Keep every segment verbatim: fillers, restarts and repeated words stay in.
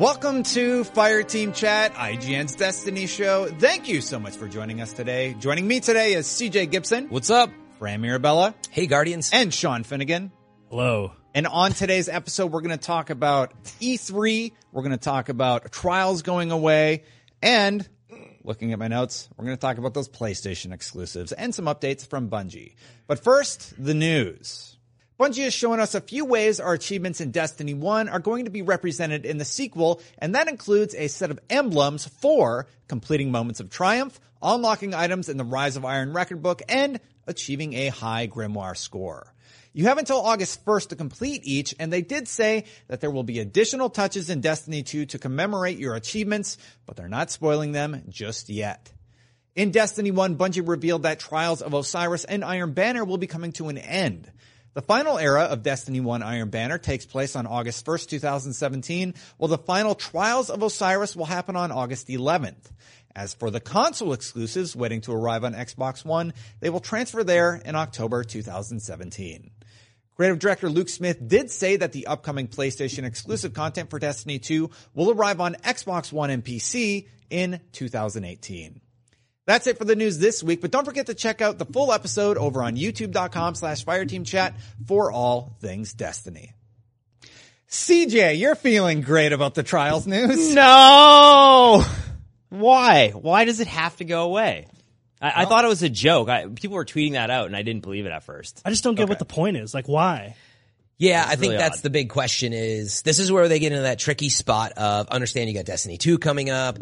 Welcome to Fireteam Chat, I G N's Destiny show. Thank you so much for joining us today. Joining me today is C J Gibson. What's up? Fran Mirabella. Hey, Guardians. And Sean Finnegan. Hello. And on today's episode, we're going to talk about E three. We're going to talk about trials going away. And, looking at my notes, we're going to talk about those PlayStation exclusives and some updates from Bungie. But first, the news. Bungie has shown us a few ways our achievements in Destiny one are going to be represented in the sequel, and that includes a set of emblems for completing Moments of Triumph, unlocking items in the Rise of Iron record book, and achieving a high Grimoire score. You have until August first to complete each, and they did say that there will be additional touches in Destiny two to commemorate your achievements, but they're not spoiling them just yet. In Destiny one, Bungie revealed that Trials of Osiris and Iron Banner will be coming to an end. The final era of Destiny one Iron Banner takes place on August first, two thousand seventeen, while the final Trials of Osiris will happen on August eleventh. As for the console exclusives waiting to arrive on Xbox One, they will transfer there in October two thousand seventeen. Creative Director Luke Smith did say that the upcoming PlayStation exclusive content for Destiny two will arrive on Xbox One and P C in two thousand eighteen. That's it for the news this week, but don't forget to check out the full episode over on youtube.com slash fireteamchat for all things Destiny. C J, you're feeling great about the Trials news. No! Why? Why does it have to go away? I, well, I thought it was a joke. I, people were tweeting that out, and I didn't believe it at first. I just don't get okay. what the point is. Like, why? Yeah, it's I think really that's odd. The big question is, this is where they get into that tricky spot of, understand you got Destiny two coming up.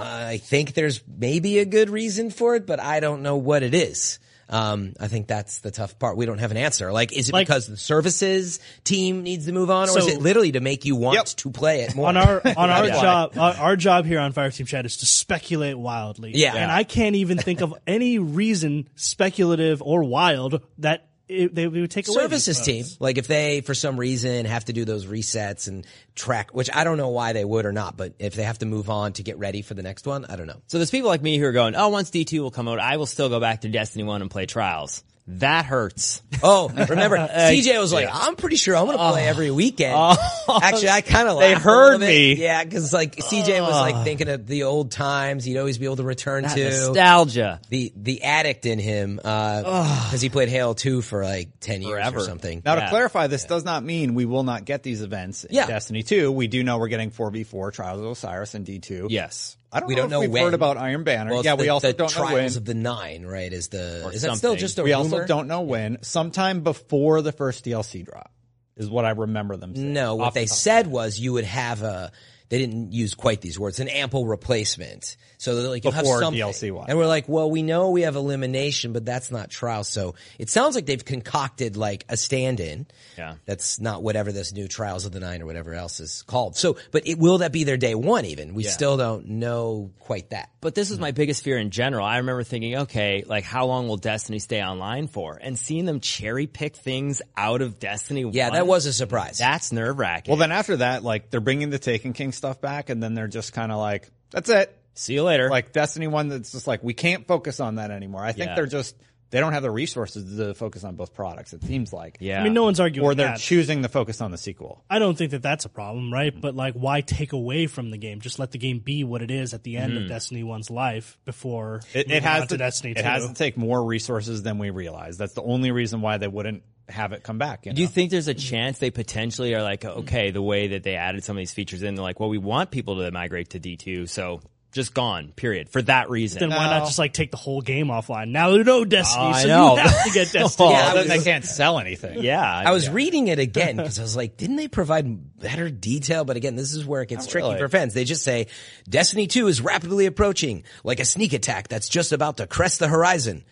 I think there's maybe a good reason for it, but I don't know what it is. Um, I think that's the tough part. We don't have an answer. Like, is it like, because the services team needs to move on, or so, is it literally to make you want yep. to play it more? On our on our yeah. job, our, our job here on Fireteam Chat is to speculate wildly. Yeah, and yeah. I can't even think of any reason, speculative or wild, that. It, they would take away services team, like if they for some reason have to do those resets and track, which I don't know why they would or not, but if they have to move on to get ready for the next one, I don't know. So there's people like me who are going, oh, once D two will come out, I will still go back to Destiny one and play Trials. That hurts. Oh, remember, uh, C J was like, yeah. I'm pretty sure I'm going to play uh, every weekend. Uh, Actually, I kind of laughed. They heard me. Yeah, because like C J uh, was like thinking of the old times he'd always be able to return to. Nostalgia. The the addict in him, because uh, uh, he played Halo two for like ten years forever. Or something. Now yeah. to clarify, this yeah. does not mean we will not get these events in yeah. Destiny two. We do know we're getting four v four, Trials of Osiris, and D two. Yes. I don't we know don't if know we've when. Heard about Iron Banner. Well, yeah, the, we also the don't know when. Trials of the Nine, right, is the – is something. That still just a we rumor? We also don't know when. Sometime before the first D L C drop is what I remember them saying. No, what they said was you would have a they didn't use quite these words, an ample replacement. So they're like, you have something. D L C-wise. And we're like, well, we know we have elimination, but that's not trial. So it sounds like they've concocted like a stand-in. Yeah. That's not whatever this new Trials of the Nine or whatever else is called. So, but it will that be their day one even? We yeah. still don't know quite that. But this is my biggest fear in general. I remember thinking, okay, like how long will Destiny stay online for? And seeing them cherry pick things out of Destiny. Yeah, one, that was a surprise. That's nerve-wracking. Well, then after that, like they're bringing the Taken King stuff back, and then they're just kind of like, that's it. See you later. Like Destiny one, that's just like, we can't focus on that anymore. I think yeah. they're just, they don't have the resources to focus on both products, it seems like. Yeah. I mean, no one's arguing that. Or they're that. choosing to focus on the sequel. I don't think that that's a problem, right? Mm-hmm. But like, why take away from the game? Just let the game be what it is at the end mm-hmm. of Destiny one's life before it, it has to, to Destiny two. It has to take more resources than we realize. That's the only reason why they wouldn't have it come back. You know? Do you think there's a chance they potentially are like, okay, the way that they added some of these features in, they're like, well, we want people to migrate to D two, so... just gone, period, for that reason. Then no. why not just, like, take the whole game offline? Now you know Destiny, oh, so know. you have to get Destiny. yeah, was, they can't sell anything. Yeah. I was yeah. reading it again because I was like, didn't they provide better detail? But again, this is where it gets Not tricky really. for fans. They just say, Destiny two is rapidly approaching, like a sneak attack that's just about to crest the horizon.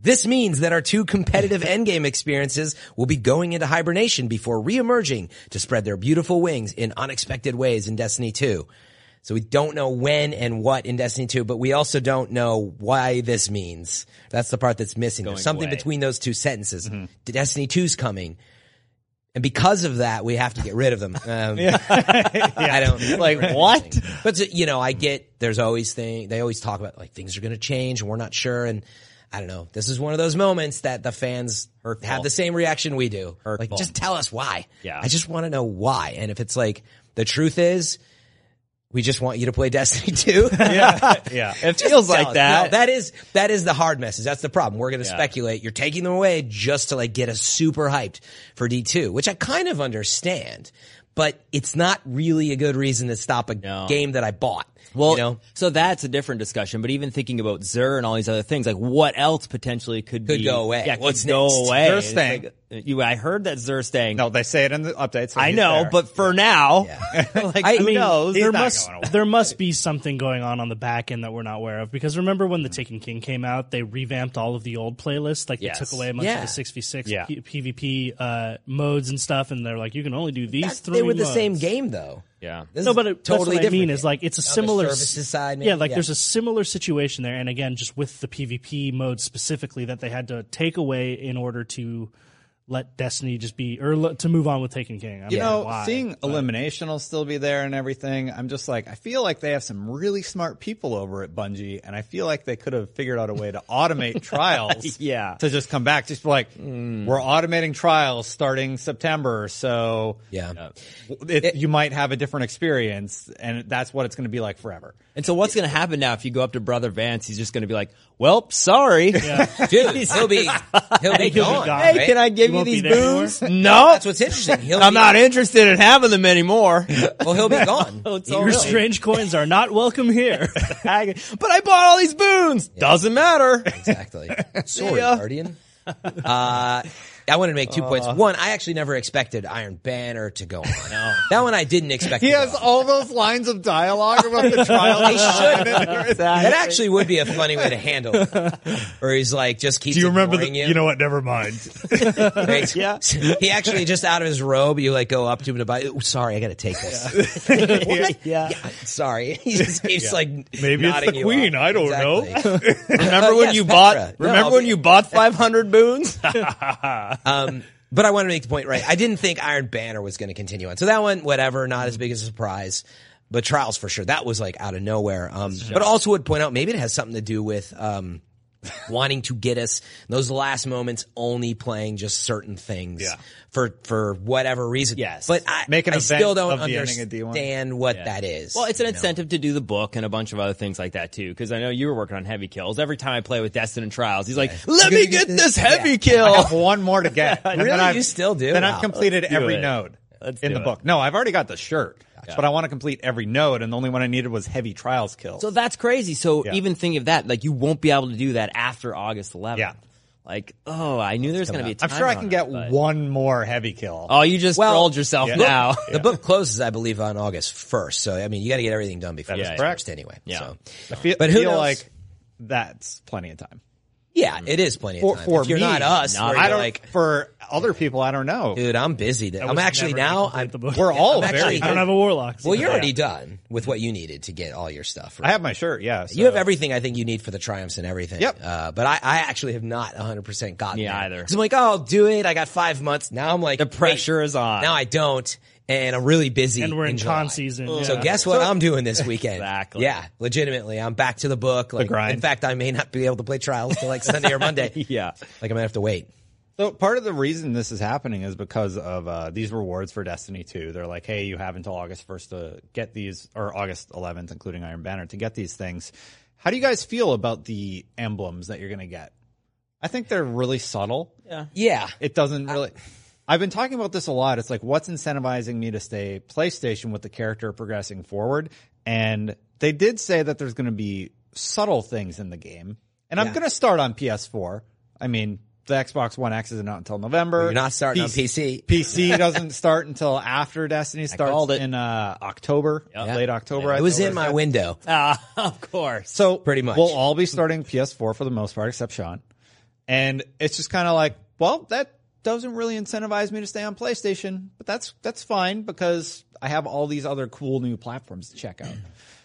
This means that our two competitive endgame experiences will be going into hibernation before reemerging to spread their beautiful wings in unexpected ways in Destiny two. So we don't know when and what in Destiny two, but we also don't know why this means. That's the part that's missing. There's something away. between those two sentences. Mm-hmm. Destiny two's coming. And because of that, we have to get rid of them. Um, yeah. I don't know. Like, what? But, you know, I get there's always thing. They always talk about, like, things are going to change and we're not sure. And I don't know. This is one of those moments that the fans Hurtful. have the same reaction we do. Hurtful. Like, just tell us why. Yeah. I just want to know why. And if it's like, the truth is, we just want you to play Destiny two. yeah, yeah. It feels like that. No, that is that is the hard message. That's the problem. We're going to yeah. speculate. You're taking them away just to like get us super hyped for D two, which I kind of understand, but it's not really a good reason to stop a no. game that I bought. Well, you know? So that's a different discussion. But even thinking about Xur and all these other things, like what else potentially could, could be, go away? Yeah, what's go next? away? Xur's staying. Like, you, I heard that Xur's staying. No, they say it in the updates. So I know, there. but for now, yeah. like, I who mean, knows? There must there must be something going on on the back end that we're not aware of. Because remember when the Taken King came out, they revamped all of the old playlists. Like yes. they took away much yeah. of the six v six yeah. P- PvP uh, modes and stuff, and they're like, you can only do these that's, three. They were the modes. same game though. Yeah. This no, but it, totally that's what I mean game. is like it's a now similar services side. Maybe. Yeah, like yeah. there's a similar situation there, and again, just with the PvP mode specifically that they had to take away in order to let Destiny just be or l- to move on with Taken King. I you don't know, know why, seeing but. Elimination will still be there and everything. I'm just like, I feel like they have some really smart people over at Bungie, and I feel like they could have figured out a way to automate trials. yeah, to just come back, just like mm. we're automating trials starting September, so yeah, it, it, you might have a different experience, and that's what it's going to be like forever. And so, what's going to happen now if you go up to Brother Vance? He's just going to be like, "Well, sorry, yeah. dude, he'll be he'll be gone. Hey, right? Can I give?" These boons? No. That's what's interesting. He'll I'm not gone. interested in having them anymore. Well, he'll be gone. Well, your really. strange coins are not welcome here. But I bought all these boons. Yeah. Doesn't matter. Exactly. Sorry, Guardian. Uh, I wanted to make two uh, points. One, I actually never expected Iron Banner to go on. No. That one I didn't expect. He has all those lines of dialogue about the trial. They should. Exactly. That actually would be a funny way to handle it. Where he's like, just keep. Do you remember? The, you. you know what? Never mind. Right? Yeah. He actually just out of his robe. You like go up to him to buy. Oh, sorry, I got to take this. Yeah. yeah. yeah. Sorry. He just keeps yeah. like maybe it's the Queen. Off. I don't exactly. know. Remember oh, when yes, you Petra. bought? No, remember I'll when be, you bought five hundred boons? Um, but I want to make the point right. I didn't think Iron Banner was going to continue on. So that one, whatever, not as big as a surprise. But Trials for sure. That was like out of nowhere. Um, but also would point out maybe it has something to do with um, wanting to get us those last moments only playing just certain things yeah. for for whatever reason. Yes. But I, Make an I still don't understand what yeah. that is. Well, it's an incentive know? to do the book and a bunch of other things like that too, because I know you were working on heavy kills. Every time I play with Destin and Trials, he's yeah. like, let me get, get this, this heavy yeah. kill. I have one more to get. And really? Then you still do? Then wow. I've completed every it. node Let's in the it. book. No, I've already got the shirt. Yeah. But I want to complete every node, and the only one I needed was heavy trials kills. So that's crazy. So yeah. even thinking of that, like you won't be able to do that after August eleventh. Yeah. Like, oh, I knew there was going to be a time. I'm sure I can get but... one more heavy kill. Oh, you just well, trolled yourself yeah. now. Book, yeah. The book closes, I believe, on August first. So, I mean, you got to get everything done before yeah, August yeah. anyway. Yeah. So. I feel, but who I feel knows? Like that's plenty of time. Yeah, mm. it is plenty for, of time. For if you're me, not us. Not I don't, like, for other people, I don't know. Dude, I'm busy. To, I'm actually now. I'm, the book. We're yeah, all I'm very. Actually, I don't have a warlock. So well, you're yeah. already done with what you needed to get all your stuff. Right? I have my shirt. Yeah, so. You have everything. I think you need for the triumphs and everything. Yep. Uh, but I, I actually have not one hundred percent gotten it either. Because I'm like, oh, I'll do it. I got five months. Now I'm like, the pressure is on. Now I don't. And I'm really busy. And we're in con season. Yeah. So guess what so, I'm doing this weekend? Exactly. Yeah, legitimately. I'm back to the book. Like, the grind. In fact, I may not be able to play Trials till like Sunday or Monday. Yeah. Like I'm going to have to wait. So part of the reason this is happening is because of uh, these rewards for Destiny two. They're like, hey, you have until August first to get these, or August eleventh, including Iron Banner, to get these things. How do you guys feel about the emblems that you're going to get? I think they're really subtle. Yeah. Yeah. It doesn't really... I, I've been talking about this a lot. It's like, what's incentivizing me to stay PlayStation with the character progressing forward? And they did say that there's going to be subtle things in the game. And yeah. I'm going to start on P S four. I mean, the Xbox One X isn't out until November. You're not starting P C, on P C. P C doesn't start until after Destiny starts in uh, October, yep. late October. Yeah. It was in my that. window. Uh, of course. So pretty much. We'll all be starting P S four for the most part, except Sean. And it's just kind of like, well, that... doesn't really incentivize me to stay on PlayStation, but that's that's fine because I have all these other cool new platforms to check out.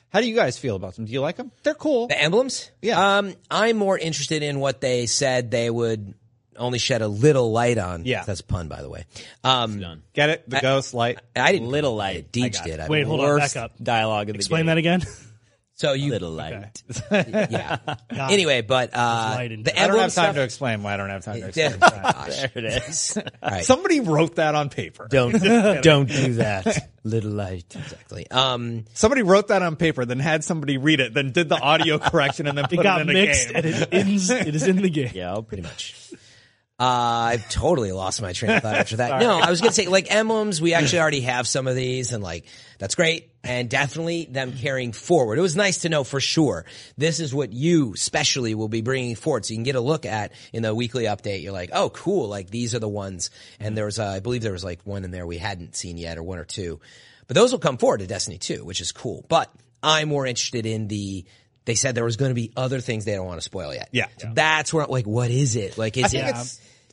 How do you guys feel about them? Do you like them? They're cool. The emblems? Yeah. Um, I'm more interested in what they said they would only shed a little light on. Yeah. That's a pun, by the way. Um, done. Get it? The I, ghost light? I, I didn't. Little light. Deej did. I Wait, hold on. Back up. Dialogue of Explain the game. Explain that again. So you little light, okay. yeah. God. Anyway, but uh, the emblem I don't have time stuff, to explain why I don't have time to explain. There it is. All right. Somebody wrote that on paper. Don't don't do that, little light. Exactly. Um, somebody wrote that on paper, then had somebody read it, then did the audio correction, and then put it, got it in the game. And it, ends, it is in the game. Yeah, pretty much. Uh, I've totally lost my train of thought after that. No, I was going to say, like, emblems, we actually already have some of these, and, like, that's great, and definitely them carrying forward. It was nice to know for sure this is what you specially will be bringing forward, so you can get a look at in the weekly update. You're like, oh, cool, like, these are the ones. And there was, uh, I believe there was, like, one in there we hadn't seen yet or one or two. But those will come forward to Destiny two, which is cool. But I'm more interested in the... They said there was going to be other things they don't want to spoil yet. Yeah. So yeah. That's where, like, what is it? Like, is it...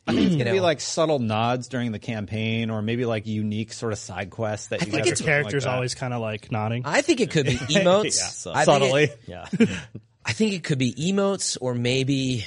I think it's going to be like subtle nods during the campaign or maybe like unique sort of side quests that you I think it's characters like always kind of like nodding. I think it could be emotes. yeah, so. I Subtly. Think it, yeah. I think it could be emotes or maybe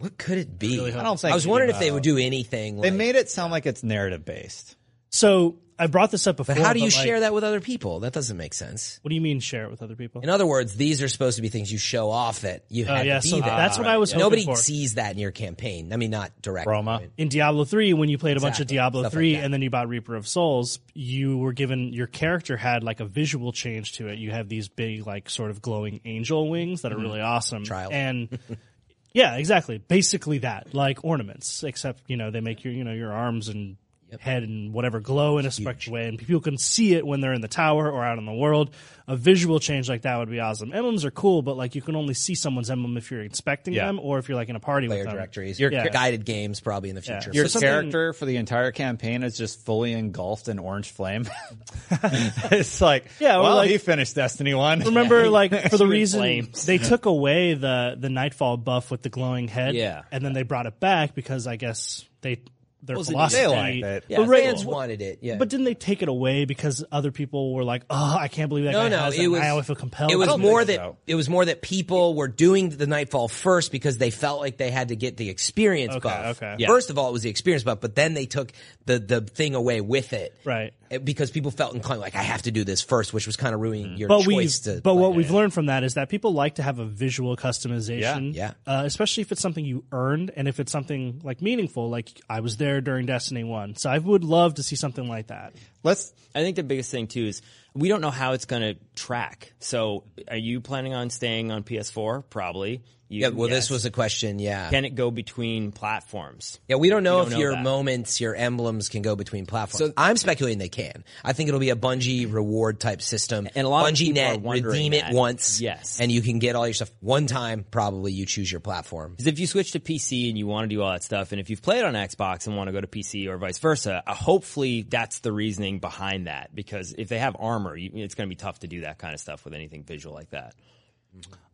what could it be? I, really I don't think I was wondering know. if they would do anything. They like, made it sound like it's narrative based. So I brought this up before. But how do you share like, that with other people? That doesn't make sense. What do you mean share it with other people? In other words, these are supposed to be things you show off that you had uh, yeah, to be so there. That's what right. I was yeah. hoping Nobody for. sees that in your campaign. I mean, not directly. Roma. In Diablo three, when you played exactly. a bunch of Diablo three like and then you bought Reaper of Souls, you were given, your character had like a visual change to it. You have these big like sort of glowing angel wings that are mm-hmm. really awesome. Trial. And... yeah, exactly. Basically that, like ornaments, except, you know, they make your, you know, your arms and... Yep. head and whatever glow in a special way, and people can see it when they're in the tower or out in the world. A visual change like that would be awesome. Emblems are cool, but like you can only see someone's emblem if you're inspecting yeah. them or if you're like in a party Player with them. Directories. Your yeah. guided games probably in the future. Yeah. Your so character for the entire campaign is just fully engulfed in orange flame. It's like, yeah, well, well like, he finished Destiny one. Remember, yeah. like for the reason flames. They took away the the Nightfall buff with the glowing head, yeah, and then they brought it back because I guess they. Their well, philosophy. Like that. Yeah, but fans cool. wanted it. Yeah. But didn't they take it away because other people were like, "Oh, I can't believe that no, guy no, has it." Was, I always feel compelled. It was more that so. it was more that people were doing the Nightfall first because they felt like they had to get the experience okay, buff. Okay. Yeah. First of all, it was the experience buff, but then they took the the thing away with it, right? Because people felt inclined, like I have to do this first, which was kind of ruining mm. your but choice. To but what it. we've learned from that is that people like to have a visual customization, yeah, yeah. Uh, especially if it's something you earned and if it's something like meaningful. Like I was there. During Destiny one, so I would love to see something like that. Let's. I think the biggest thing too is we don't know how it's going to track. So are you planning on staying on P S four? Probably. You yeah, well, guess. This was a question, yeah. Can it go between platforms? Yeah, we don't know we don't if know your that. moments, your emblems can go between platforms. So, I'm speculating they can. I think it'll be a Bungie reward type system. And a lot Bungie of net, redeem that. it once, yes. and you can get all your stuff one time, probably you choose your platform. Because if you switch to P C and you want to do all that stuff, and if you've played on Xbox and want to go to P C or vice versa, uh, hopefully that's the reasoning behind that. Because if they have armor, you, it's going to be tough to do that kind of stuff with anything visual like that.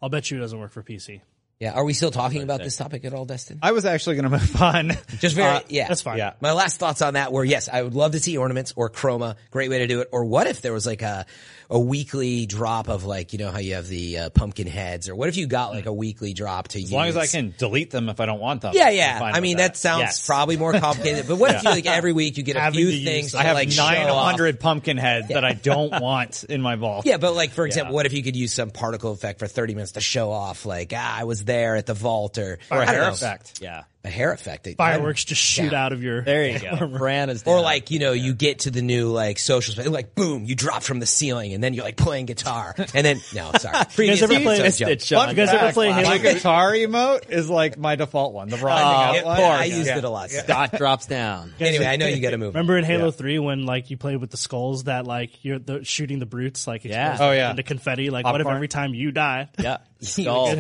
I'll bet you it doesn't work for P C. Yeah, are we still talking about this topic at all, Destin? I was actually going to move on. Just very, uh, yeah. That's fine. Yeah. My last thoughts on that were, yes, I would love to see ornaments or chroma. Great way to do it. Or what if there was like a a weekly drop of like, you know how you have the uh, pumpkin heads? Or what if you got like a weekly drop to use? As long as I can delete them if I don't want them. Yeah, yeah. I mean, that, that sounds yes. probably more complicated. But what yeah. if you like every week you get a Having few things to, I have like nine hundred pumpkin heads yeah. that I don't want in my vault. Yeah, but like, for example, yeah. what if you could use some particle effect for thirty minutes to show off like, ah, I was there at the vault, or, or a hair know. effect, yeah, a hair effect. Fireworks just shoot yeah. out of your. There you go. Ran is or like you know, yeah. you get to the new like social space, like boom, you drop from the ceiling, and then you're like playing guitar, and then no, sorry. Previous you guys ever play so it, John. You guys ever play Halo? My guitar emote is like my default one. The writhing out one. I used yeah. it a lot. Yeah. Dot drops down. Anyway, I know you got to move. Remember in Halo yeah. Three when like you played with the skulls that like you're the, shooting the brutes like yeah, oh yeah, into confetti. Like what if every time you die, yeah. skull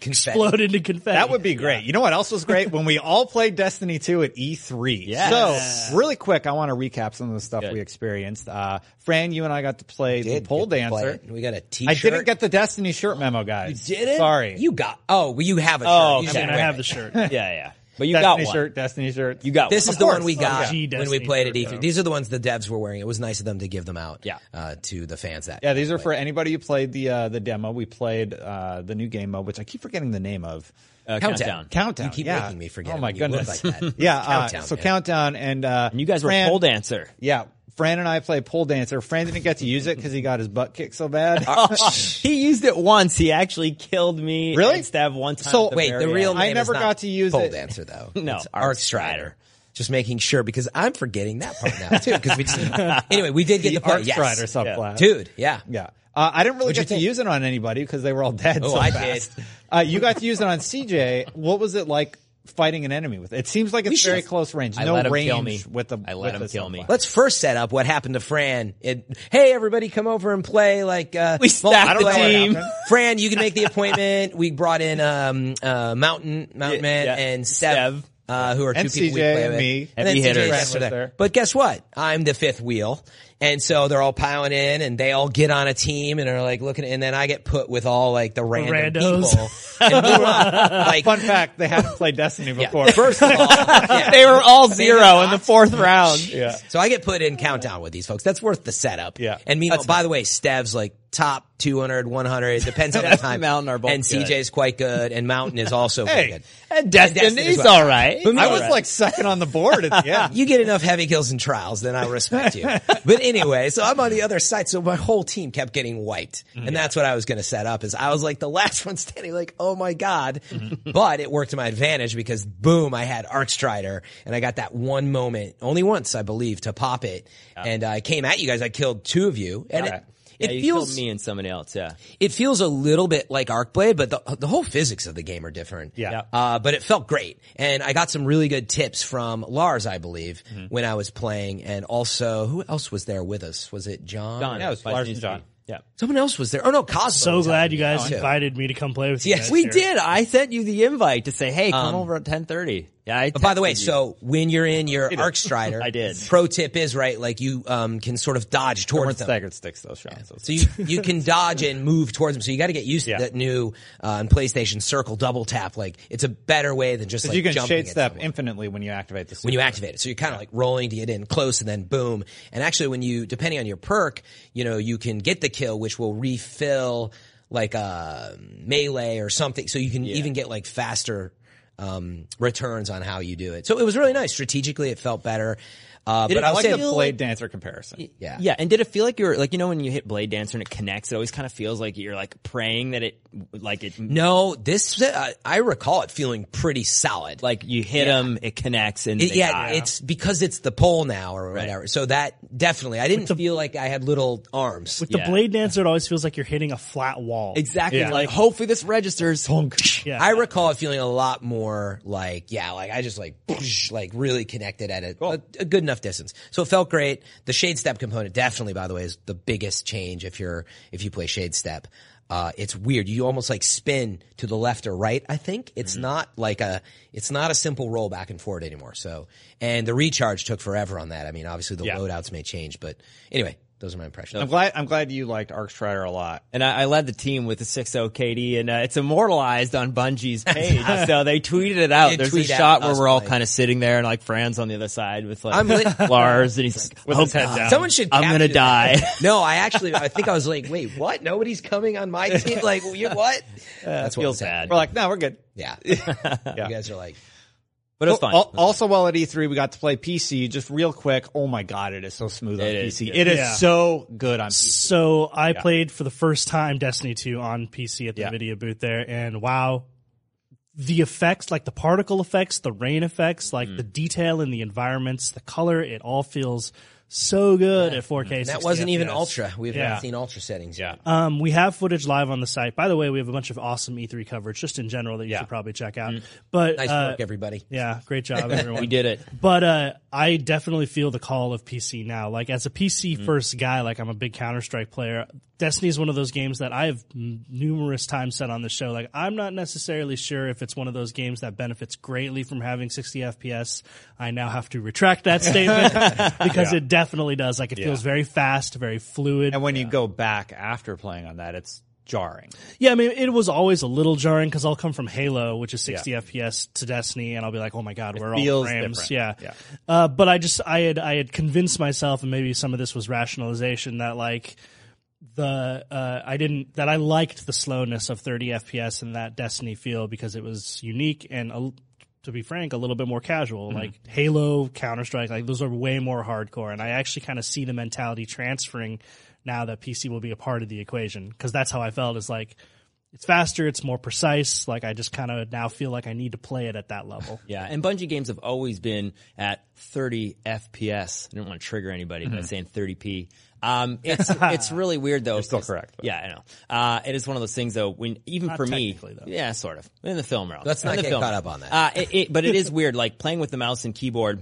explode into confetti. That would be great. Yeah. You know what else was great? When we all played Destiny two at E three. Yes. So really quick, I want to recap some of the stuff Good. we experienced. Uh, Fran, you and I got to play the pole dancer. Play we got a t-shirt. I didn't get the Destiny shirt memo, guys. You didn't? Sorry. You got, oh, well, you have a shirt. Oh, okay. I mean, I have it. the shirt. Yeah, yeah. But you Destiny got one. shirt, Destiny shirt. You got this one. This is the one we got oh, yeah. when we played at E three. Though. These are the ones the devs were wearing. It was nice of them to give them out yeah. uh, to the fans. That yeah, these are played. for anybody who played the uh, the demo. We played uh, the new game mode, which I keep forgetting the name of. Uh, Countdown. Countdown. Countdown. You keep yeah. making me forget. Oh my you goodness. Like that. yeah. Countdown, uh, so man. Countdown and uh, and you guys were Fran, pole dancer. Yeah. Fran and I play pole dancer. Fran didn't get to use it because he got his butt kicked so bad. He used it once. He actually killed me. Really? And stabbed one time. So the wait, the real name I never is not got to use pole it. dancer though. No, it's Arcstrider. Just making sure because I'm forgetting that part now too. Because we just, anyway, we did get the, the Arcstrider yes. subclass, yeah. dude. Yeah, yeah. Uh, I didn't really What'd get to think? use it on anybody because they were all dead. Oh, so I fast. did. Uh, you got to use it on C J. What was it like fighting an enemy with it? It seems like it's very close range. I no let him range kill me. with the. I let him kill me. Let's first set up what happened to Fran. It, hey, everybody, come over and play. Like uh, we stacked the team. Fran, you can make the appointment. We brought in um, uh, Mountain, Mountain yeah, yeah. and Sev. Uh, who are two people we play with. Me. And then C J and me. But guess what? I'm the fifth wheel. And so they're all piling in and they all get on a team and are like looking, and then I get put with all like the random Randos. people. And like, fun fact, they haven't played Destiny before. Yeah. First of all, yeah. they were all zero in the fourth round. Yeah. So I get put in Countdown with these folks. That's worth the setup. Yeah. And meanwhile, That's by nice. the way, Stev's like top two hundred, one hundred, depends on the time. Mountain are both and good. C J's quite good, and Mountain is also hey, quite good. And Destin is well. all right. But I all was right. like second on the board at the end. You get enough heavy kills and trials, then I'll respect you. But anyway, so I'm on the other side, so my whole team kept getting wiped. Mm-hmm. And that's what I was going to set up, is I was like the last one standing, like, oh my God. Mm-hmm. But it worked to my advantage because, boom, I had Arcstrider, and I got that one moment, only once, I believe, to pop it. Yeah. And I uh, came at you guys. I killed two of you. And all right. it, It yeah, feels me and somebody else. Yeah, it feels a little bit like Arcblade, but the the whole physics of the game are different. Yeah, uh, but it felt great, and I got some really good tips from Lars, I believe, mm-hmm. when I was playing, and also who else was there with us? Was it John? John, yeah, it was Lars and John. Yeah, someone else was there. Oh no, Cosmo. So glad you guys too. invited me to come play with you. Yes, guys we here. did. I sent you the invite to say, "Hey, come um, over at ten thirty." Yeah. I but by the way, you. so when you're in your Arcstrider, I did. Pro tip is right, like you um can sort of dodge towards them. Staggered sticks, though, Sean. Yeah. So, so you you can dodge and move towards them. So you got to get used yeah. to that new uh, PlayStation Circle double tap. Like it's a better way than just like you can jumping shade step someone. infinitely when you activate the super when you activate it. So you're kind of yeah. like rolling to get in close, and then boom. And actually, when you depending on your perk, you know, you can get the kill, which will refill like a uh, melee or something, so you can yeah. even get like faster um, returns on how you do it. So it was really nice. Strategically, it felt better. Uh, but I like the Blade like, Dancer comparison. Yeah. Yeah. And did it feel like you were, like, you know, when you hit Blade Dancer and it connects, it always kind of feels like you're like praying that it, like it. No, this, uh, I recall it feeling pretty solid. Like you hit yeah. them, it connects and it, yeah, die. It's because it's the pole now or whatever. Right. So that definitely, I didn't the, feel like I had little arms. With yeah. the Blade Dancer, it always feels like you're hitting a flat wall. Exactly. Yeah. Like hopefully this registers. Yeah. I recall it feeling a lot more like, yeah, like I just like, like really connected at a, cool. a, a good enough distance. So it felt great. The Shade Step component definitely, by the way, is the biggest change if you're if you play Shade Step. Uh it's weird. You almost like spin to the left or right, I think. It's mm-hmm. not like a it's not a simple roll back and forward anymore. So and the recharge took forever on that. I mean, obviously the yeah. loadouts may change, but anyway, those are my impressions. I'm glad I'm glad you liked Arcstrider a lot. And I, I led the team with the six oh K D, and uh, it's immortalized on Bungie's page. So they tweeted it out. There's a shot where we're all kind of sitting there, and like Fran's on the other side with like Lars, and he's like, with his head down. Someone should I'm going to die. No, I actually, I think I was like, wait, what? Nobody's coming on my team? Like, you what? Uh, That's what feels bad. We're like, no, we're good. Yeah. yeah. You guys are like. But it's fine. Also, while at E three, we got to play P C. Just real quick. Oh my God, it is so smooth on P C. It is so good on P C. So I played for the first time Destiny two on P C at the video booth there, and wow, the effects, like the particle effects, the rain effects, like the detail in the environments, the color, it all feels so good at four K. That wasn't even Ultra. We haven't seen Ultra settings yet. Um, we have footage live on the site. By the way, we have a bunch of awesome E three coverage just in general that you yeah. should probably check out. Mm. But nice uh, work, everybody. Yeah, great job, everyone. We did it. But uh, I definitely feel the call of P C now. Like, as a P C-first mm. guy, like, I'm a big Counter-Strike player. Destiny is one of those games that I have m- numerous times said on the show. Like, I'm not necessarily sure if it's one of those games that benefits greatly from having sixty F P S. I now have to retract that statement because yeah. it definitely does. Like, it yeah. feels very fast, very fluid. And when yeah. you go back after playing on that, it's jarring. Yeah, I mean, it was always a little jarring because I'll come from Halo, which is sixty yeah. F P S, to Destiny, and I'll be like, "Oh my God, we're all frames." Different. Yeah, yeah. Uh, but I just, I had, I had convinced myself, and maybe some of this was rationalization, that like the, uh, I didn't, that I liked the slowness of thirty F P S in that Destiny feel because it was unique and. A, to be frank, a little bit more casual. Mm-hmm. Like Halo, Counter-Strike, like those are way more hardcore. And I actually kind of see the mentality transferring now that P C will be a part of the equation. Because that's how I felt. It's like, it's faster, it's more precise. Like, I just kind of now feel like I need to play it at that level. Yeah, and Bungie games have always been at thirty F P S. I didn't want to trigger anybody mm-hmm. by saying thirty p. Um, it's it's really weird though. You're still correct. But. Yeah, I know. Uh, it is one of those things though. When even not for me, though. Yeah, sort of in the film realm. Let's not get caught up on that. Uh, it, it, but it is weird. Like playing with the mouse and keyboard,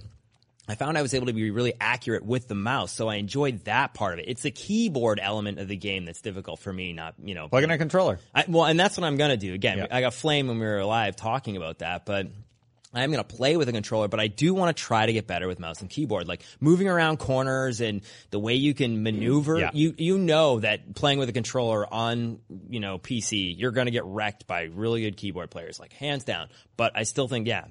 I found I was able to be really accurate with the mouse, so I enjoyed that part of it. It's the keyboard element of the game that's difficult for me, not, you know. Plug in a controller. I, well, and that's what I'm gonna do again. Yeah. I got flame when we were live talking about that, but. I'm going to play with a controller, but I do want to try to get better with mouse and keyboard. Like moving around corners and the way you can maneuver, yeah. you you know that playing with a controller on, you know, P C, you're going to get wrecked by really good keyboard players, like hands down. But I still think, yeah,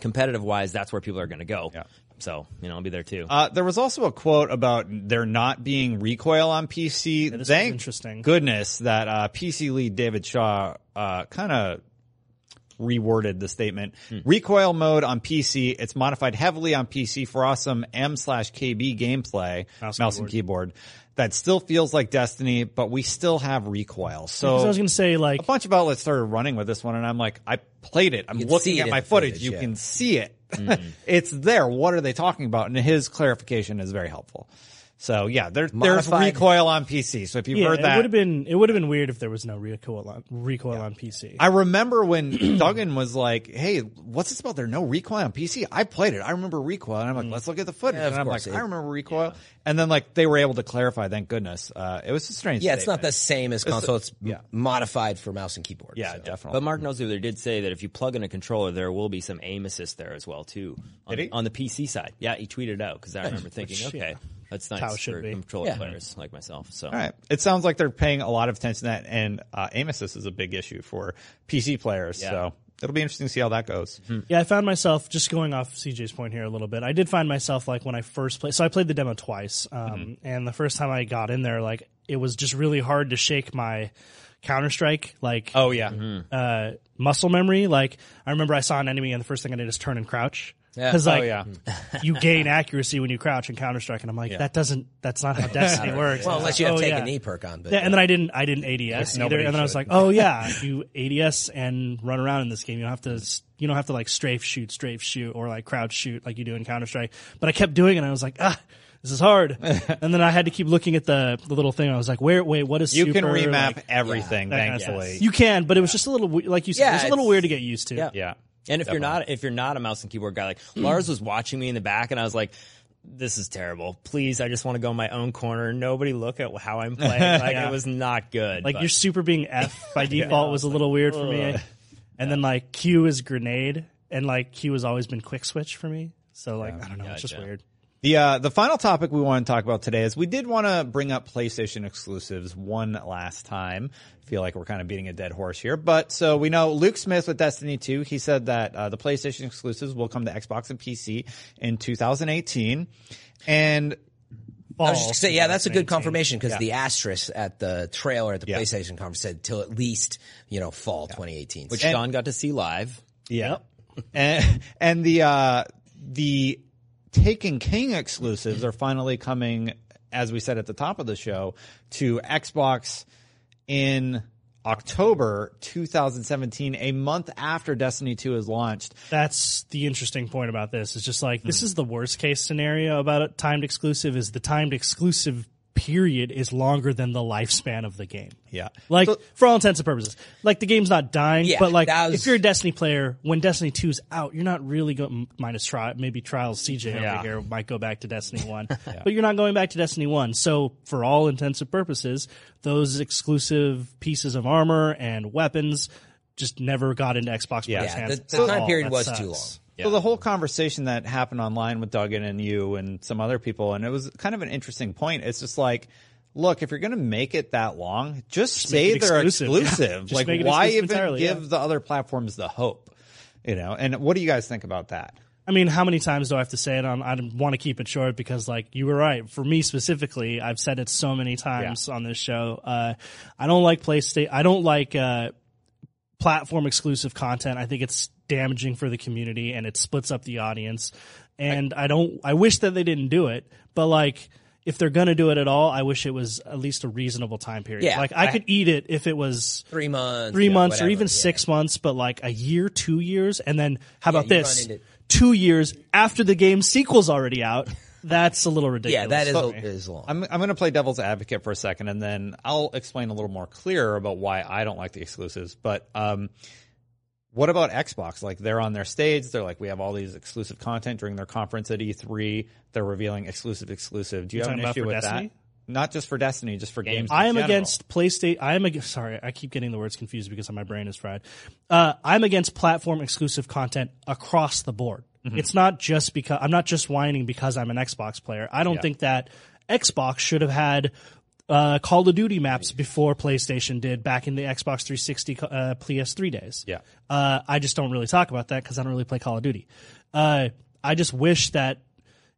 competitive-wise, that's where people are going to go. Yeah. So, you know, I'll be there too. Uh, there was also a quote about there not being recoil on P C. That is Thank interesting. Goodness that uh, P C lead David Shaw uh, kind of – reworded the statement. Hmm. Recoil mode on P C. It's modified heavily on P C for awesome M slash K B gameplay. Mouse, mouse and keyboard. That still feels like Destiny, but we still have recoil. So yeah, I was going to say, like, a bunch of outlets started running with this one, and I'm like, I played it. I'm looking at my footage. footage. You yeah. can see it. Mm-hmm. It's there. What are they talking about? And his clarification is very helpful. So yeah, there, there's recoil on P C. So if you've yeah, heard that, it would have been it would have been weird if there was no recoil on recoil yeah. on P C. I remember when Duggan was like, "Hey, what's this about? There no recoil on P C." I played it. I remember recoil, and I'm like, mm. "Let's look at the footage." Yeah, and I'm like, it, "I remember recoil." Yeah. And then like they were able to clarify. Thank goodness. Uh, it was a strange. Yeah, statement. It's not the same as console. It's, it's yeah. modified for mouse and keyboard. Yeah, so. Definitely. But Mark Nosler did say that if you plug in a controller, there will be some aim assist there as well too. On, did he? On the P C side? Yeah, he tweeted out because I remember thinking, okay. Yeah. That's nice how it should for be. Controller yeah. players like myself. So. All right. It sounds like they're paying a lot of attention to that, and uh, aim assist is a big issue for P C players. Yeah. So it'll be interesting to see how that goes. Mm-hmm. Yeah, I found myself, just going off C J's point here a little bit, I did find myself, like, when I first played – so I played the demo twice, um, mm-hmm. and the first time I got in there, like, it was just really hard to shake my – Counter-Strike, like oh yeah, mm-hmm. uh, muscle memory. Like I remember I saw an enemy and the first thing I did is turn and crouch. Because yeah. like oh, yeah. you gain accuracy when you crouch in Counter-Strike, and I'm like, yeah. that doesn't, that's not how Destiny works. Well, unless you have oh, Taken King yeah. perk on, but yeah, yeah. And then I didn't, I didn't A D S yeah, either. And then should. I was like, oh yeah, you A D S and run around in this game. You don't have to, you don't have to like strafe shoot, strafe shoot, or like crouch shoot like you do in Counter-Strike. But I kept doing it, and I was like, ah. This is hard. And then I had to keep looking at the, the little thing. I was like, where, wait, what is you super? You can remap like, everything, yeah, thankfully. Kind of you can, but it was just a little, like you said, yeah, it was a little weird to get used to. Yeah. yeah. And if Definitely. you're not, if you're not a mouse and keyboard guy, like mm. Lars was watching me in the back and I was like, this is terrible. Please, I just want to go in my own corner. Nobody look at how I'm playing. Like yeah. it was not good. Like but. Your super being F by default yeah, was a little like, weird ugh. for me. And yeah. then like Q is grenade and like Q has always been quick switch for me. So like, yeah. I don't know. Yeah, it's just yeah. weird. The uh, the final topic we want to talk about today is we did want to bring up PlayStation exclusives one last time. I feel like we're kind of beating a dead horse here. But so we know Luke Smith with Destiny two, he said that uh, the PlayStation exclusives will come to Xbox and P C in twenty eighteen. And I was just gonna say, yeah, that's a good confirmation because yeah. the asterisk at the trailer at the yeah. PlayStation conference said till at least, you know, fall yeah. twenty eighteen. Which John got to see live. Yeah. and, and the uh, the Taken King exclusives are finally coming, as we said at the top of the show, to Xbox in October twenty seventeen, a month after Destiny two is launched. That's the interesting point about this. It's just like, mm. this is the worst case scenario about a timed exclusive, is the timed exclusive period is longer than the lifespan of the game. Yeah. Like, so, for all intents and purposes. Like, the game's not dying, yeah, but like, was, if you're a Destiny player, when Destiny two's out, you're not really going, minus tri- maybe Trials C J yeah. over here might go back to Destiny one, yeah. but you're not going back to Destiny one. So, for all intents and purposes, those exclusive pieces of armor and weapons just never got into Xbox yeah. players' yeah, hands. The, the time all. period that was sucks. too long. Yeah. So the whole conversation that happened online with Duggan and you and some other people, and it was kind of an interesting point. It's just like, look, if you're going to make it that long, just, just say they're exclusive. exclusive. Yeah. Like, why exclusive even entirely, give yeah. the other platforms the hope? You know, and what do you guys think about that? I mean, how many times do I have to say it on? I want to keep it short because, like, you were right. For me specifically, I've said it so many times yeah. on this show. Uh, I don't like PlayStation. I don't like uh, platform exclusive content. I think it's damaging for the community and it splits up the audience, and I, I don't I wish that they didn't do it, but like if they're gonna do it at all, I wish it was at least a reasonable time period. Yeah, like I, I could eat it if it was three months three yeah, months whatever, or even yeah. six months, but like a year, two years, and then how about yeah, this into- two years after the game sequel's already out. That's a little ridiculous. Yeah, that is, so, is long. I'm, I'm going to play devil's advocate for a second, and then I'll explain a little more clearer about why I don't like the exclusives, but um what about Xbox? Like, they're on their stage. They're like, we have all these exclusive content during their conference at E three. They're revealing exclusive, exclusive. Do you You're have an issue with Destiny? That? Not just for Destiny, just for games. I am general. against PlayStation. I am ag- sorry, I keep getting the words confused because my brain is fried. Uh, I'm against platform exclusive content across the board. Mm-hmm. It's not just because I'm not just whining because I'm an Xbox player. I don't yeah. think that Xbox should have had Uh, Call of Duty maps before PlayStation did back in the Xbox three sixty uh, P S three days. Yeah. Uh, I just don't really talk about that because I don't really play Call of Duty. Uh, I just wish that,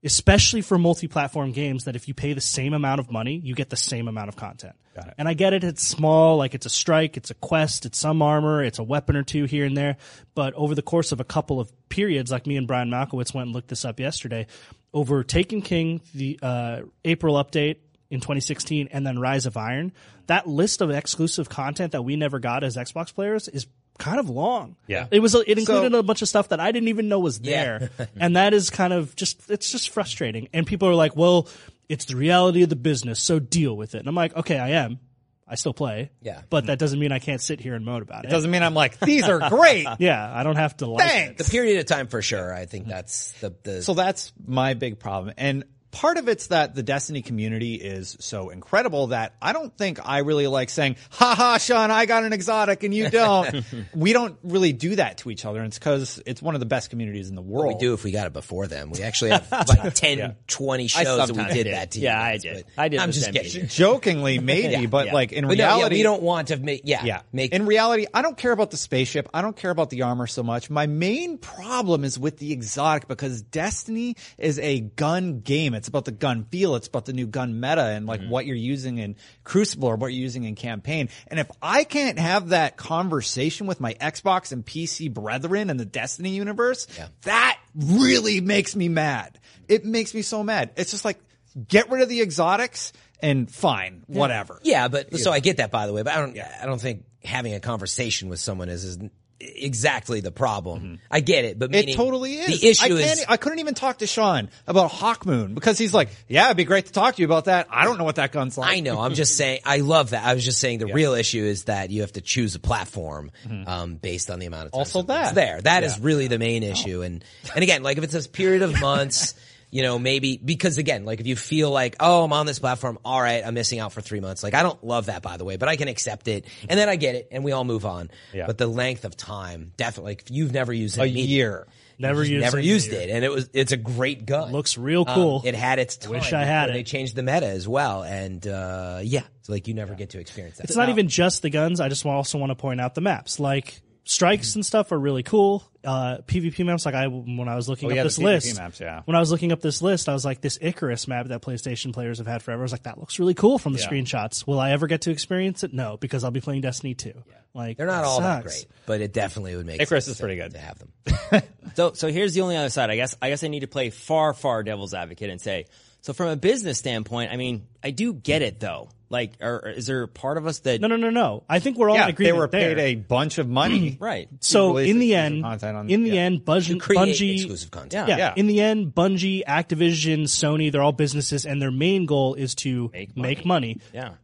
especially for multi-platform games, that if you pay the same amount of money, you get the same amount of content. Got it. And I get it. It's small. Like, it's a strike. It's a quest. It's some armor. It's a weapon or two here and there. But over the course of a couple of periods, like me and Brian Malkowitz went and looked this up yesterday, over Taken King, the uh, April update, in twenty sixteen, and then Rise of Iron, that list of exclusive content that we never got as Xbox players is kind of long. Yeah. It was, it included so, a bunch of stuff that I didn't even know was there. Yeah. And that is kind of just, it's just frustrating. And people are like, well, it's the reality of the business, so deal with it. And I'm like, okay, I am. I still play. Yeah. But that doesn't mean I can't sit here and moan about it. It doesn't mean I'm like, these are great. yeah. I don't have to like Thanks. it. The period of time for sure. I think that's the, the. So that's my big problem. And part of it's that the Destiny community is so incredible that I don't think I really like saying, ha ha, Sean, I got an exotic and you don't. We don't really do that to each other. And it's because it's one of the best communities in the world. Well, we do if we got it before them. We actually have like ten, yeah. twenty shows that we did, did that to yeah, you. Yeah, I did. I did. I'm just kidding. Jokingly, maybe, yeah, but yeah. like in but reality. No, yeah, we don't want to make, yeah, yeah. make. In reality, I don't care about the spaceship. I don't care about the armor so much. My main problem is with the exotic because Destiny is a gun game. It's It's about the gun feel. It's about the new gun meta and like mm-hmm. what you're using in Crucible or what you're using in campaign. And if I can't have that conversation with my Xbox and P C brethren in the Destiny universe, yeah. that really makes me mad. It makes me so mad. It's just like, get rid of the exotics and fine, whatever. Yeah, but so I get that, by the way, but I don't, yeah. I don't think having a conversation with someone is, is exactly the problem. Mm-hmm. I get it, but meaning it totally is. The issue I is I couldn't even talk to Sean about Hawkmoon because he's like, yeah, it'd be great to talk to you about that. I don't know what that gun's like. I know. I'm just saying. I love that. I was just saying the yeah. real issue is that you have to choose a platform mm-hmm. um, based on the amount of time. Also, that there, that yeah. is really the main issue. And and again, like if it's a period of months. You know, maybe, because again, like if you feel like, oh, I'm on this platform, all right, I'm missing out for three months. Like I don't love that, by the way, but I can accept it. And then I get it and we all move on. Yeah. But the length of time, definitely, like if you've never used it. A year. Never used, never used it. And it was, it's a great gun. Looks real cool. Um, it had its time. Wish I had it. They changed the meta as well. And, uh, yeah, so like you never yeah. get to experience that. It's not now, even just the guns. I just also want to point out the maps. Like, strikes and stuff are really cool. Uh, PvP maps, like I, when I was looking oh, up yeah, this list, maps, yeah. when I was looking up this list, I was like, this Icarus map that PlayStation players have had forever, I was like, that looks really cool from the yeah. screenshots. Will I ever get to experience it? No, because I'll be playing Destiny two. Yeah. Like, they're not all sucks. That great, but it definitely would make Icarus sense is pretty good to have them. so, so here's the only other side. I guess, I guess I need to play far, far devil's advocate and say, so from a business standpoint, I mean, I do get it though. Like, are, is there part of us that... No, no, no, no. I think we're all yeah, in agreement. They were paid there. A bunch of money. right. So in the end, on, in the yeah. end, Bungie... Bungie exclusive content. Yeah, yeah. yeah. In the end, Bungie, Activision, Sony, they're all businesses, and their main goal is to make money. Make money yeah.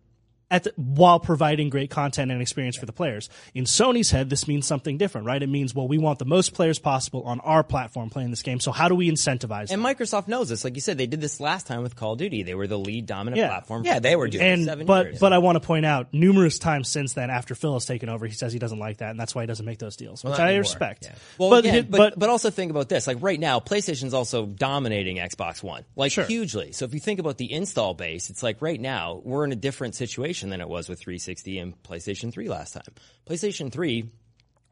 At the, while providing great content and experience yeah. for the players. In Sony's head, this means something different, right? It means, well, we want the most players possible on our platform playing this game, so how do we incentivize and them? Microsoft knows this. Like you said, they did this last time with Call of Duty. They were the lead dominant yeah. platform. Yeah, they were doing and, seven but, years. But I want to point out, numerous times since then, after Phil has taken over, he says he doesn't like that, and that's why he doesn't make those deals, which well, I anymore. Respect. Yeah. Well, but, again, but, but but also think about this. Like right now, PlayStation's also dominating Xbox One, like sure. hugely. So if you think about the install base, it's like right now, we're in a different situation than it was with three sixty and PlayStation three last time. PlayStation three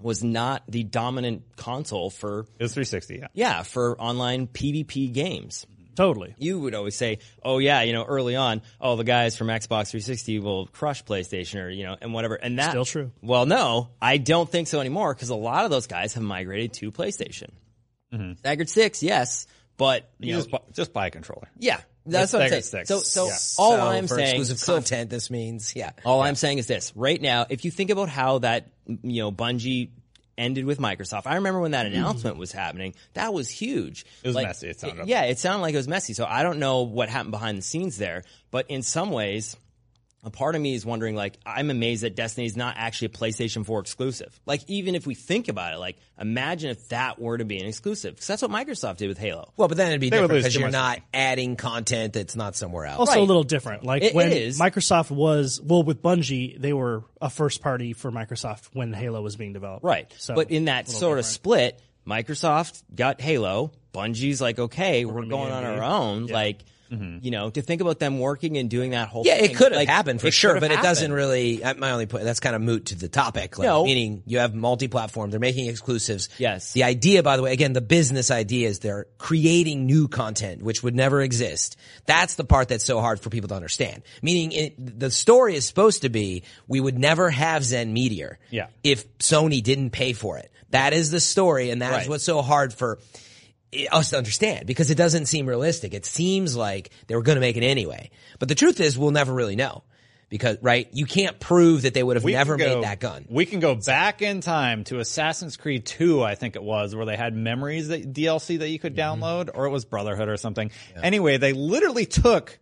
was not the dominant console for... It was three sixty, yeah. Yeah, for online PvP games. Totally. You would always say, oh yeah, you know, early on, oh, the guys from Xbox three sixty will crush PlayStation or, you know, and whatever. And that... Still true. Well, no, I don't think so anymore because a lot of those guys have migrated to PlayStation. Mm-hmm. Staggered six, yes, but... You, you know, just, buy, just buy a controller. Yeah. That's what I'm saying. So, so yeah. all so I'm saying, exclusive content. So, this means, yeah. All yeah. I'm saying is this: right now, if you think about how that, you know, Bungie ended with Microsoft. I remember when that announcement mm-hmm. was happening. That was huge. It was like, messy. It sounded. It, yeah, it sounded like it was messy. So I don't know what happened behind the scenes there, but in some ways. A part of me is wondering, like, I'm amazed that Destiny is not actually a PlayStation four exclusive. Like, even if we think about it, like, imagine if that were to be an exclusive. Because that's what Microsoft did with Halo. Well, but then it'd be they different because you're not adding content that's not somewhere else. Also right. a little different. Like, it, when it is. Microsoft was, well, with Bungie, they were a first party for Microsoft when Halo was being developed. Right. So, but in that sort different. Of split, Microsoft got Halo. Bungie's like, okay, we're, we're going on our own. Yeah. Like... Mm-hmm. You know, to think about them working and doing that whole yeah, thing. Yeah, it could have like, happened for sure, but happened. It doesn't really, my only point, that's kind of moot to the topic. Like, no. Meaning you have multi-platform, they're making exclusives. Yes. The idea, by the way, again, the business idea is they're creating new content, which would never exist. That's the part that's so hard for people to understand. Meaning it, the story is supposed to be, we would never have Zen Meteor yeah. if Sony didn't pay for it. That is the story, and that right. is what's so hard for... us to understand because it doesn't seem realistic. It seems like they were going to make it anyway. But the truth is we'll never really know because, right, you can't prove that they would have we never go, made that gun. We can go back in time to Assassin's Creed two, I think it was, where they had memories that D L C that you could mm-hmm. download or it was Brotherhood or something. Yeah. Anyway, they literally took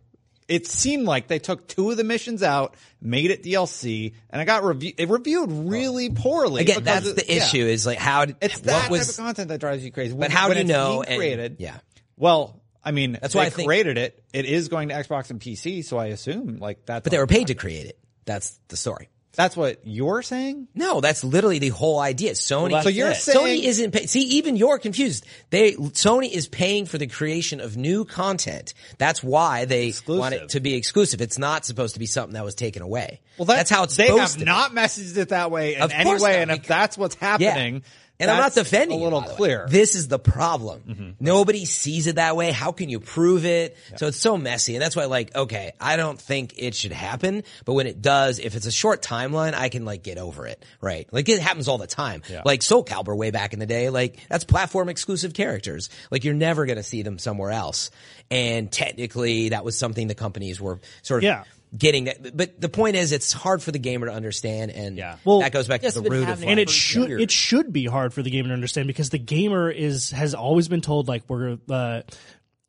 it seemed like they took two of the missions out, made it D L C, and it got reviewed. It reviewed really poorly. Again, that's the yeah. issue is like how did, it's that what was, type of content that drives you crazy. But when, how when do you know? Created, and, yeah. Well, I mean, that's they why I created think, it. It is going to Xbox and P C, so I assume like that. But they were paid to create it. That's the story. That's what you're saying? No, that's literally the whole idea. Sony, well, so you're saying, Sony isn't pay- see, even you're confused. They Sony is paying for the creation of new content. That's why they exclusive. Want it to be exclusive. It's not supposed to be something that was taken away. Well, that's, that's how it's supposed to be. They have not messaged it that way in any way, and if that's what's happening, yeah. And I'm not defending it. A little clear. This is the problem. Mm-hmm. Nobody sees it that way. How can you prove it? Yeah. So it's so messy. And that's why, like, okay, I don't think it should happen. But when it does, if it's a short timeline, I can, like, get over it. Right? Like, it happens all the time. Yeah. Like, Soul Calibur way back in the day, like, that's platform-exclusive characters. Like, you're never going to see them somewhere else. And technically, that was something the companies were sort of... Yeah. Getting that, but the point is, it's hard for the gamer to understand, and yeah. well, that goes back to the root of it. And it should years. it should be hard for the gamer to understand, because the gamer is has always been told, like, we're uh,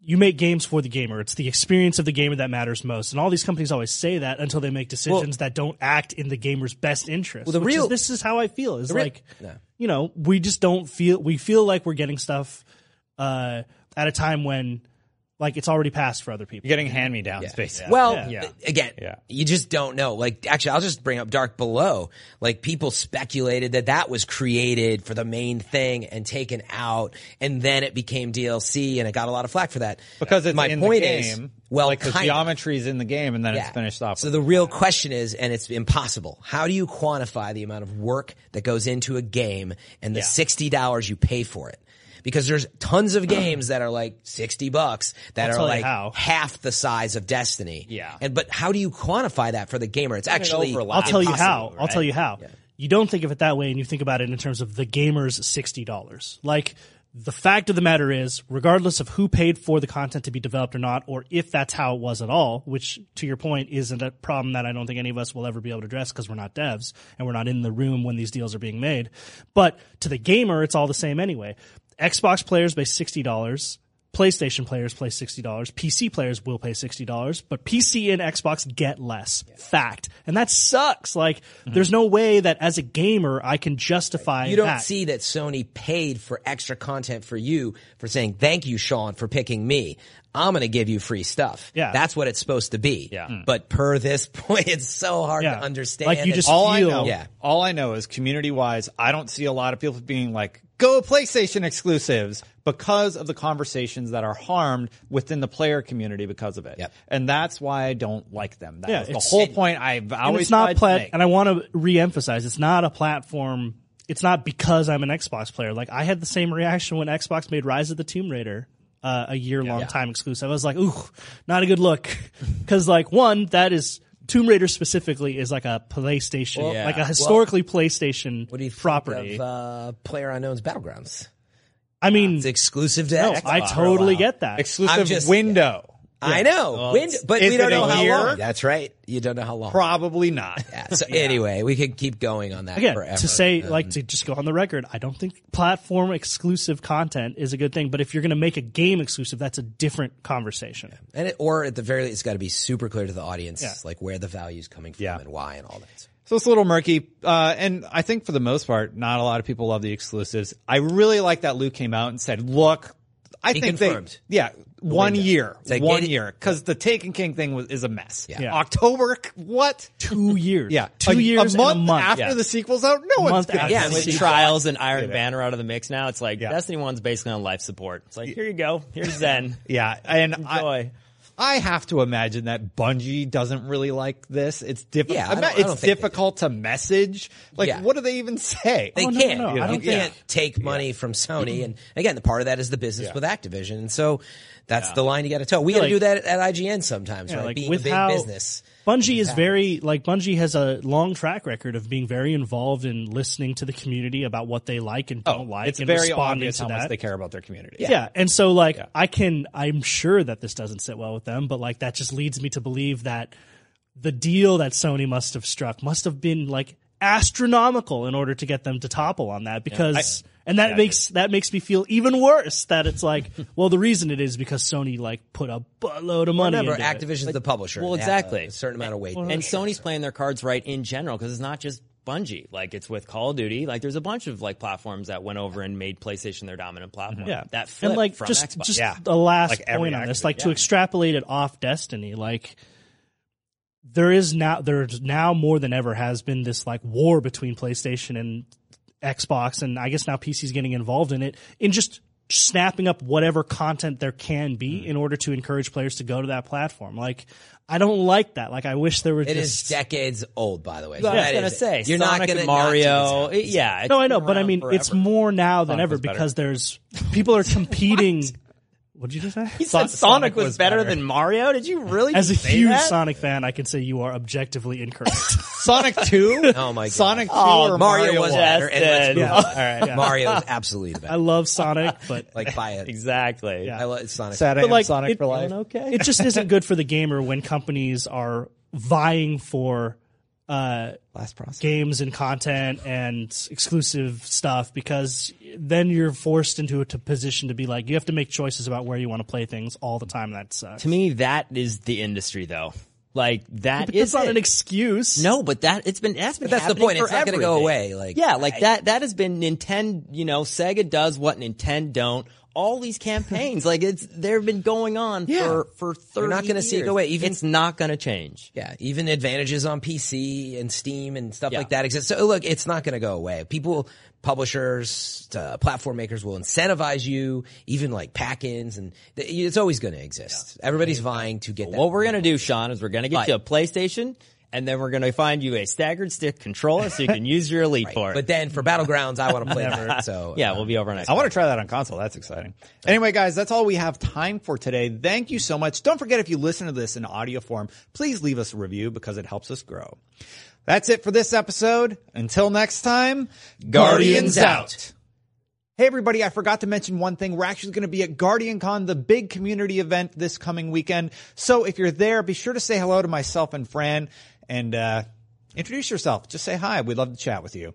you make games for the gamer. It's the experience of the gamer that matters most, and all these companies always say that until they make decisions well, that don't act in the gamer's best interest. Well, the real is, this is how I feel is real, like no. you know we just don't feel we feel like we're getting stuff uh, at a time when. Like, it's already passed for other people. You're getting hand-me-downs, yeah. basically. Well, yeah. Yeah. again, yeah. you just don't know. Like, actually, I'll just bring up Dark Below. Like, people speculated that that was created for the main thing and taken out, and then it became D L C, and it got a lot of flack for that. Because it's my in point the game. Is, well, like, the geometry's in the game, and then yeah. it's finished off. So the real that. question is, and it's impossible, how do you quantify the amount of work that goes into a game and the yeah. sixty dollars you pay for it? Because there's tons of games that are like sixty bucks that I'll are like how. half the size of Destiny. Yeah. And but how do you quantify that for the gamer? It's actually it I'll tell you how. Right? I'll tell you how. Yeah. You don't think of it that way, and you think about it in terms of the gamer's sixty dollars. Like, the fact of the matter is, regardless of who paid for the content to be developed or not, or if that's how it was at all, which, to your point, isn't a problem that I don't think any of us will ever be able to address because we're not devs and we're not in the room when these deals are being made. But to the gamer, it's all the same anyway. Xbox players pay sixty dollars. PlayStation players pay sixty dollars. P C players will pay sixty dollars. But P C and Xbox get less. Yeah. Fact. And that sucks. Like, mm-hmm. there's no way that as a gamer I can justify that. You don't that. see that Sony paid for extra content for you for saying, thank you, Sean, for picking me. I'm going to give you free stuff. Yeah. That's what it's supposed to be. Yeah. Mm. But per this point, it's so hard yeah. to understand. Like, you just all feel. I know, yeah. All I know is, community-wise, I don't see a lot of people being like, go PlayStation exclusives, because of the conversations that are harmed within the player community because of it. Yep. And that's why I don't like them. That yeah, was the whole point I've always it's not tried plat- to make. And I want to reemphasize, it's not a platform. It's not because I'm an Xbox player. Like, I had the same reaction when Xbox made Rise of the Tomb Raider. Uh, a year-long yeah, yeah. time exclusive. I was like, ooh, not a good look. Because, like, one, that is... Tomb Raider specifically is like a PlayStation, well, yeah. like a historically well, PlayStation what do you property. Think of, uh, PlayerUnknown's Battlegrounds. I mean... It's exclusive to no, Xbox. I totally get that. Exclusive just, window. Yeah. Yeah. I know. Well, Wind- but we don't know how year? long. That's right. You don't know how long. Probably not. Yeah, so yeah. anyway, we could keep going on that Again, forever. To say, um, like, to just go on the record, I don't think platform exclusive content is a good thing. But if you're going to make a game exclusive, that's a different conversation. Yeah. And it, or at the very least, it's got to be super clear to the audience, yeah. like where the value is coming from yeah. and why and all that. So it's a little murky, uh, and I think for the most part, not a lot of people love the exclusives. I really like that Luke came out and said, look, I he think confirmed. they, yeah, one window. year, like one it, year, because the Taken King thing was, is a mess. Yeah. Yeah. October, what? Two years. Yeah, two a, years. A month, and a month after yeah. the sequel's out, no a one's gonna. Yeah, with Trials and Iron Banner out of the mix now, it's like yeah. Destiny One's basically on life support. It's like, here you go, here's Zen. yeah, and enjoy. I, I have to imagine that Bungie doesn't really like this. It's difficult. Yeah, I don't, I don't it's difficult to message. Like, yeah. what do they even say? They oh, can't. No, no, no. You know, I don't you can't take money yeah. from Sony. And again, the part of that is the business yeah. with Activision. And so that's yeah. the line you got to tell. We got to like, do that at I G N sometimes, yeah, right? Like being with a big how business. Bungie is very like Bungie has a long track record of being very involved in listening to the community about what they like and don't oh, like it's and very responding to how that. Much they care about their community. Yeah, yeah. and so like yeah. I can I'm sure that this doesn't sit well with them, but like that just leads me to believe that the deal that Sony must have struck must have been like astronomical in order to get them to topple on that because yeah, I, and that yeah, makes that makes me feel even worse that it's like well the reason it is because Sony like put a buttload of money remember into Activision's like, the publisher well exactly a certain amount of weight and, and Sony's so. playing their cards right in general because it's not just Bungie like it's with Call of Duty like there's a bunch of like platforms that went over and made PlayStation their dominant platform mm-hmm. yeah that flipped and like from just Xbox. just yeah. the last like point on this like yeah. to extrapolate it off Destiny like there is now there's now more than ever has been this like war between PlayStation and Xbox and I guess now P C's getting involved in it in just snapping up whatever content there can be in order to encourage players to go to that platform. Like, I don't like that. Like, I wish there were it just... It is decades old, by the way. So I was going to say, you're Sonic not going to Mario. Yeah. No, I know, but I mean, forever. It's more now than Sonic ever because there's... People are competing... What did you just say? He said Sonic, Sonic was, was better, better than Mario? Did you really As a huge that? Sonic fan, I can say you are objectively incorrect. Sonic two? Oh, my God. Sonic two oh, or Mario, Mario was better. And yeah. All right. Yeah. Mario is absolutely the best. I love Sonic, but... like, buy it. Exactly. Yeah. I love Sonic. Sad I am like, Sonic it, for life. Okay. It just isn't good for the gamer when companies are vying for uh Last process. games and content and exclusive stuff, because then you're forced into a t- position to be like, you have to make choices about where you want to play things all the time. That sucks. To me, that is the industry, though. Like that is not an excuse. No, but that it's been that's been but that's the point. It's not going to go away. Like yeah, like I, that that has been Nintendo. You know, Sega does what Nintendo don't. All these campaigns, like it's, they've been going on yeah. for for thirty. You're not going to see it go away. Even it's not going to change. Yeah, even advantages on P C and Steam and stuff yeah. like that exist. So look, it's not going to go away. People, publishers, uh, platform makers will incentivize you, even like pack-ins, and th- it's always going to exist. Yeah. Everybody's yeah. vying to get. Well, that what we're going to do, Sean, is we're going to get right. you a PlayStation. And then we're going to find you a staggered stick controller so you can use your Elite right. for it. But then for Battlegrounds, I want to play that. So yeah, um, we'll be over next. I want to try that on console. That's exciting. Anyway, guys, that's all we have time for today. Thank you so much. Don't forget, if you listen to this in audio form, please leave us a review because it helps us grow. That's it for this episode. Until next time, Guardians out. Hey everybody, I forgot to mention one thing. We're actually going to be at GuardianCon, the big community event this coming weekend. So if you're there, be sure to say hello to myself and Fran. And uh introduce yourself. Just say hi. We'd love to chat with you.